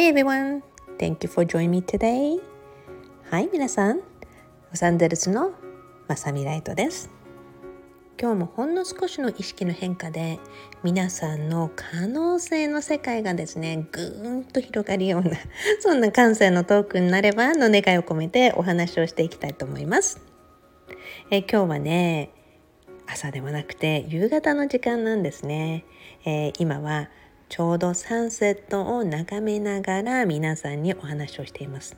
Hi everyone! Thank you for joining me today! はい、皆さん、ロサンゼルスのまさみライトです。今日もほんの少しの意識の変化で、皆さんの可能性の世界がですね、ぐーんと広がるような、そんな感性のトークになればの願いを込めてお話をしていきたいと思います。今日はね、朝ではなくて夕方の時間なんですね。今はちょうどサンセットを眺めながら皆さんにお話をしています。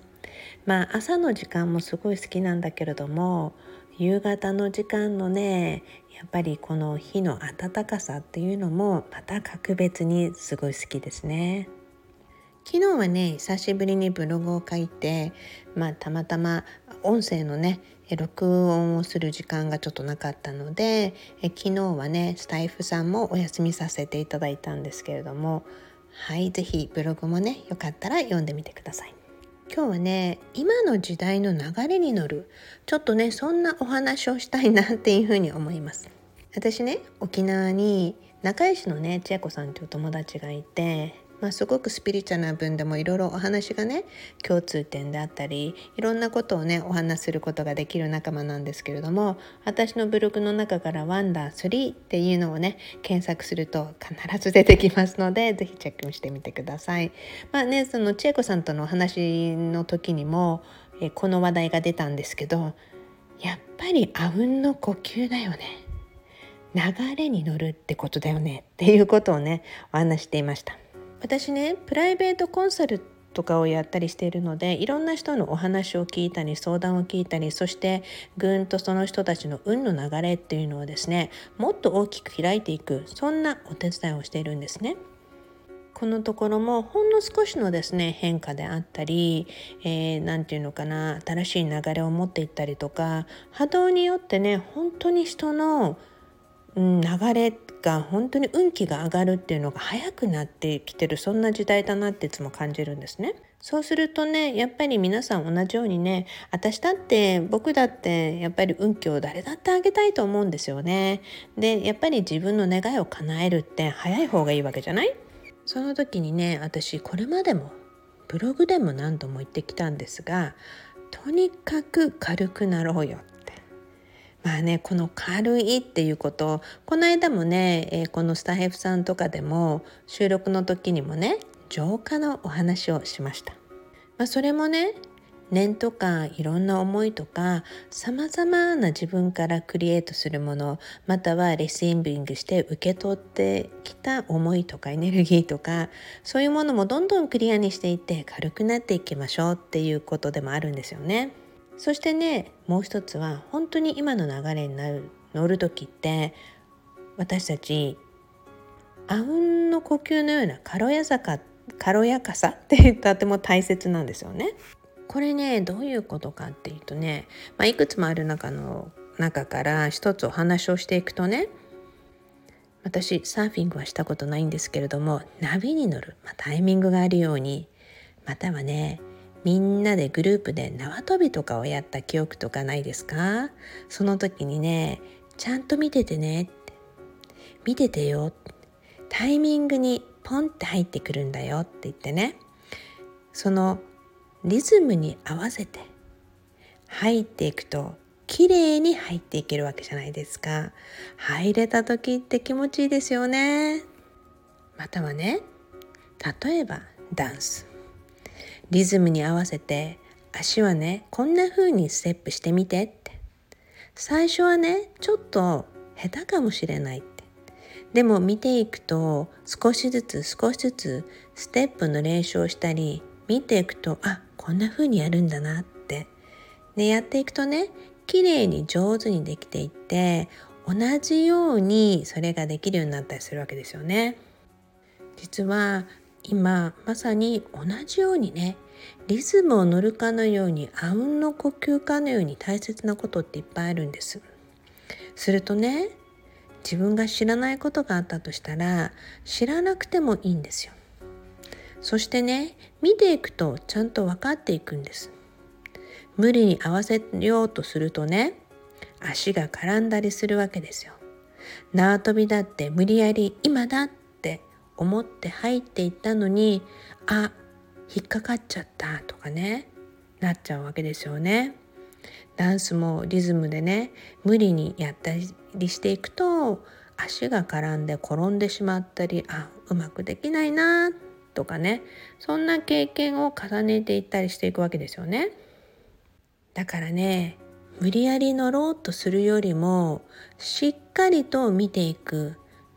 まあ朝の時間もすごい好きなんだけれども、夕方の時間のね、やっぱりこの日の暖かさっていうのもまた格別にすごい好きですね。昨日はね、久しぶりにブログを書いて、たまたま音声のね、録音をする時間がちょっとなかったので、昨日はね、スタイフさんもお休みさせていただいたんですけれども、はい、ぜひブログもね、よかったら読んでみてください。今日はね、今の時代の流れに乗る、ちょっとね、そんなお話をしたいなっていうふうに思います。私ね、沖縄に仲良しのね、千恵子さんという友達がいて、すごくスピリチュアルな分でもいろいろお話がね、共通点であったり、いろんなことをね、お話することができる仲間なんですけれども、私のブログの中からワンダー3っていうのをね、検索すると必ず出てきますので、ぜひチェックしてみてください。その千恵子さんとのお話の時にも、この話題が出たんですけど、やっぱり阿吽の呼吸だよね。流れに乗るってことだよねっていうことをね、お話していました。私ね、プライベートコンサルとかをやったりしているので、いろんな人のお話を聞いたり、相談を聞いたり、そしてぐんとその人たちの運の流れっていうのをですね、もっと大きく開いていく、そんなお手伝いをしているんですね。このところもほんの少しのですね、変化であったり、新しい流れを持っていったりとか、波動によってね、本当に人の流れが本当に運気が上がるっていうのが早くなってきてる、そんな時代だなっていつも感じるんですね。そうするとね、やっぱり皆さん同じようにね、私だって僕だってやっぱり運気を誰だってあげたいと思うんですよね。で、やっぱり自分の願いを叶えるって早い方がいいわけじゃない？その時にね、私これまでもブログでも何度も言ってきたんですが、とにかく軽くなろうよ。この軽いっていうこと、この間もね、このスタイフさんとかでも収録の時にもね、浄化のお話をしました。それもね、念とかいろんな思いとか、さまざまな自分からクリエイトするもの、またはリシービングして受け取ってきた思いとかエネルギーとか、そういうものもどんどんクリアにしていって軽くなっていきましょうっていうことでもあるんですよね。そしてね、もう一つは本当に今の流れに乗る時って、私たち阿吽の呼吸のような軽やかさって言ったっても大切なんですよね。これね、どういうことかっていうとね、いくつもある中から一つお話をしていくとね、私サーフィングはしたことないんですけれども、ナビに乗る、タイミングがあるように、またはね、みんなでグループで縄跳びとかをやった記憶とかないですか？その時にね、ちゃんと見ててねって、見ててよ、タイミングにポンって入ってくるんだよって言ってね、そのリズムに合わせて入っていくと綺麗に入っていけるわけじゃないですか。入れた時って気持ちいいですよね。またはね、例えばダンス、リズムに合わせて足はね、こんな風にステップしてみてって、最初はね、ちょっと下手かもしれないって、でも見ていくと少しずつステップの練習をしたり、見ていくと、あ、こんな風にやるんだなってでやっていくとね、綺麗に上手にできていって、同じようにそれができるようになったりするわけですよね。実は今まさに同じようにね、リズムを乗るかのように、阿吽の呼吸かのように大切なことっていっぱいあるんです。するとね、自分が知らないことがあったとしたら、知らなくてもいいんですよ。そしてね、見ていくとちゃんと分かっていくんです。無理に合わせようとするとね、足が絡んだりするわけですよ。縄跳びだって無理やり今だって思って入っていったのに、あ、引っかかっちゃったとかね、なっちゃうわけですよね。ダンスもリズムでね、無理にやったりしていくと足が絡んで転んでしまったり、うまくできないなとかね、そんな経験を重ねていったりしていくわけですよね。だからね、無理やり乗ろうとするよりも、しっかりと見ていく、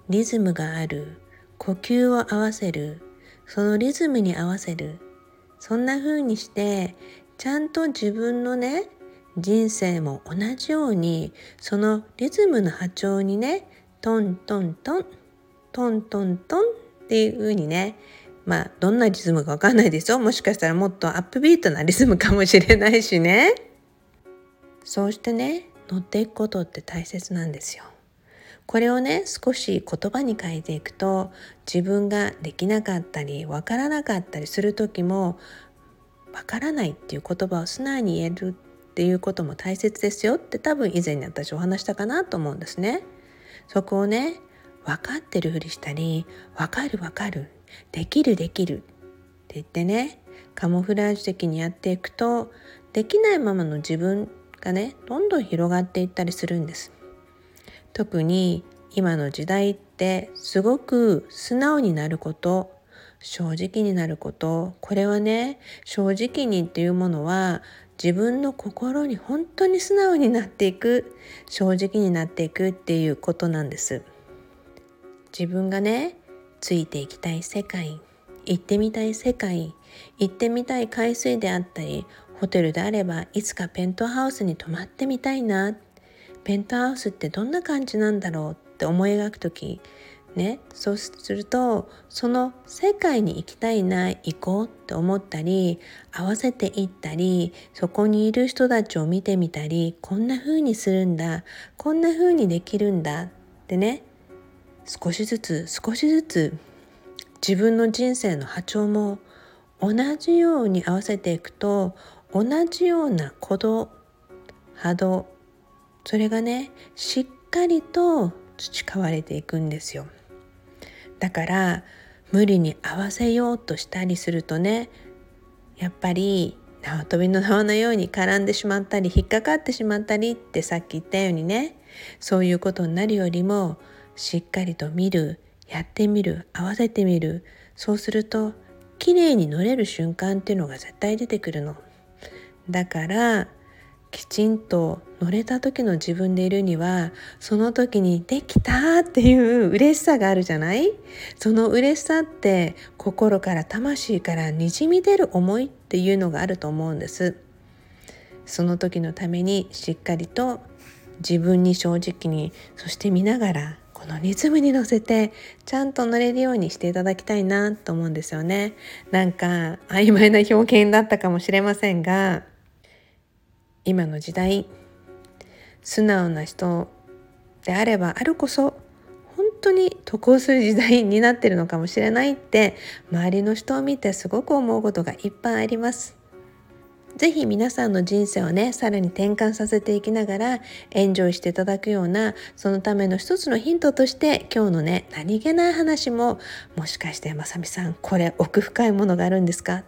リズムがある、呼吸を合わせる、そのリズムに合わせる、そんな風にしてちゃんと自分のね、人生も同じようにそのリズムの波長にね、トントントントントントンっていう風にね、どんなリズムかわかんないですよ。もしかしたらもっとアップビートなリズムかもしれないしね。そうしてね、乗っていくことって大切なんですよ。これをね、少し言葉に変えていくと、自分ができなかったりわからなかったりする時も、わからないっていう言葉を素直に言えるっていうことも大切ですよって、多分以前に私お話したかなと思うんですね。そこをね、わかってるふりしたり、わかるわかる、できるできるって言ってね、カモフラージュ的にやっていくと、できないままの自分がね、どんどん広がっていったりするんです。特に今の時代って、すごく素直になること、正直になること、これはね、正直にっていうものは、自分の心に本当に素直になっていく、正直になっていくっていうことなんです。自分がね、ついていきたい世界、行ってみたい世界、行ってみたい海水であったり、ホテルであればいつかペントハウスに泊まってみたいな、ペントハウスってどんな感じなんだろうって思い描くときね、そうすると、その世界に行きたいな、行こうって思ったり、合わせて行ったり、そこにいる人たちを見てみたり、こんな風にするんだ、こんな風にできるんだってね、少しずつ自分の人生の波長も同じように合わせていくと、同じような鼓動、波動、それがね、しっかりと培われていくんですよ。だから無理に合わせようとしたりするとね、やっぱり縄跳びの縄のように絡んでしまったり、引っかかってしまったりって、さっき言ったようにね、そういうことになるよりも、しっかりと見る、やってみる、合わせてみる、そうすると綺麗に乗れる瞬間っていうのが絶対出てくるの。だからきちんと乗れた時の自分でいるには、その時にできたっていう嬉しさがあるじゃない。その嬉しさって、心から魂からにじみ出る思いっていうのがあると思うんです。その時のために、しっかりと自分に正直に、そして見ながらこのリズムに乗せてちゃんと乗れるようにしていただきたいなと思うんですよね。なんか曖昧な表現だったかもしれませんが、今の時代、素直な人であればあるこそ本当に得をする時代になってるのかもしれないって、周りの人を見てすごく思うことがいっぱいあります。ぜひ皆さんの人生をね、さらに転換させていきながらエンジョイしていただくような、そのための一つのヒントとして、今日のね、何気ない話も、もしかしてまさみさん、これ奥深いものがあるんですか？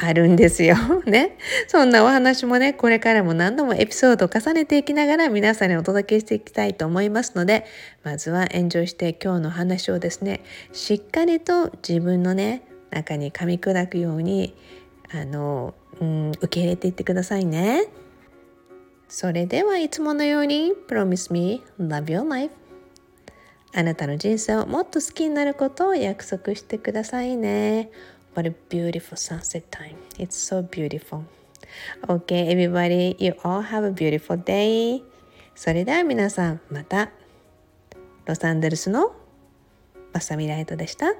あるんですよね。そんなお話もね、これからも何度もエピソードを重ねていきながら皆さんにお届けしていきたいと思いますので、まずはエンジョイして、今日の話をですね、しっかりと自分のね、中に噛み砕くように受け入れていってくださいね。それでは、いつものように Promise me, love your life。 あなたの人生をもっと好きになることを約束してくださいね。 What a beautiful sunset time. It's so beautiful. Okay, everybody, you all have a beautiful day. それでは皆さん、また。ロサンゼルスのまさみライトでした。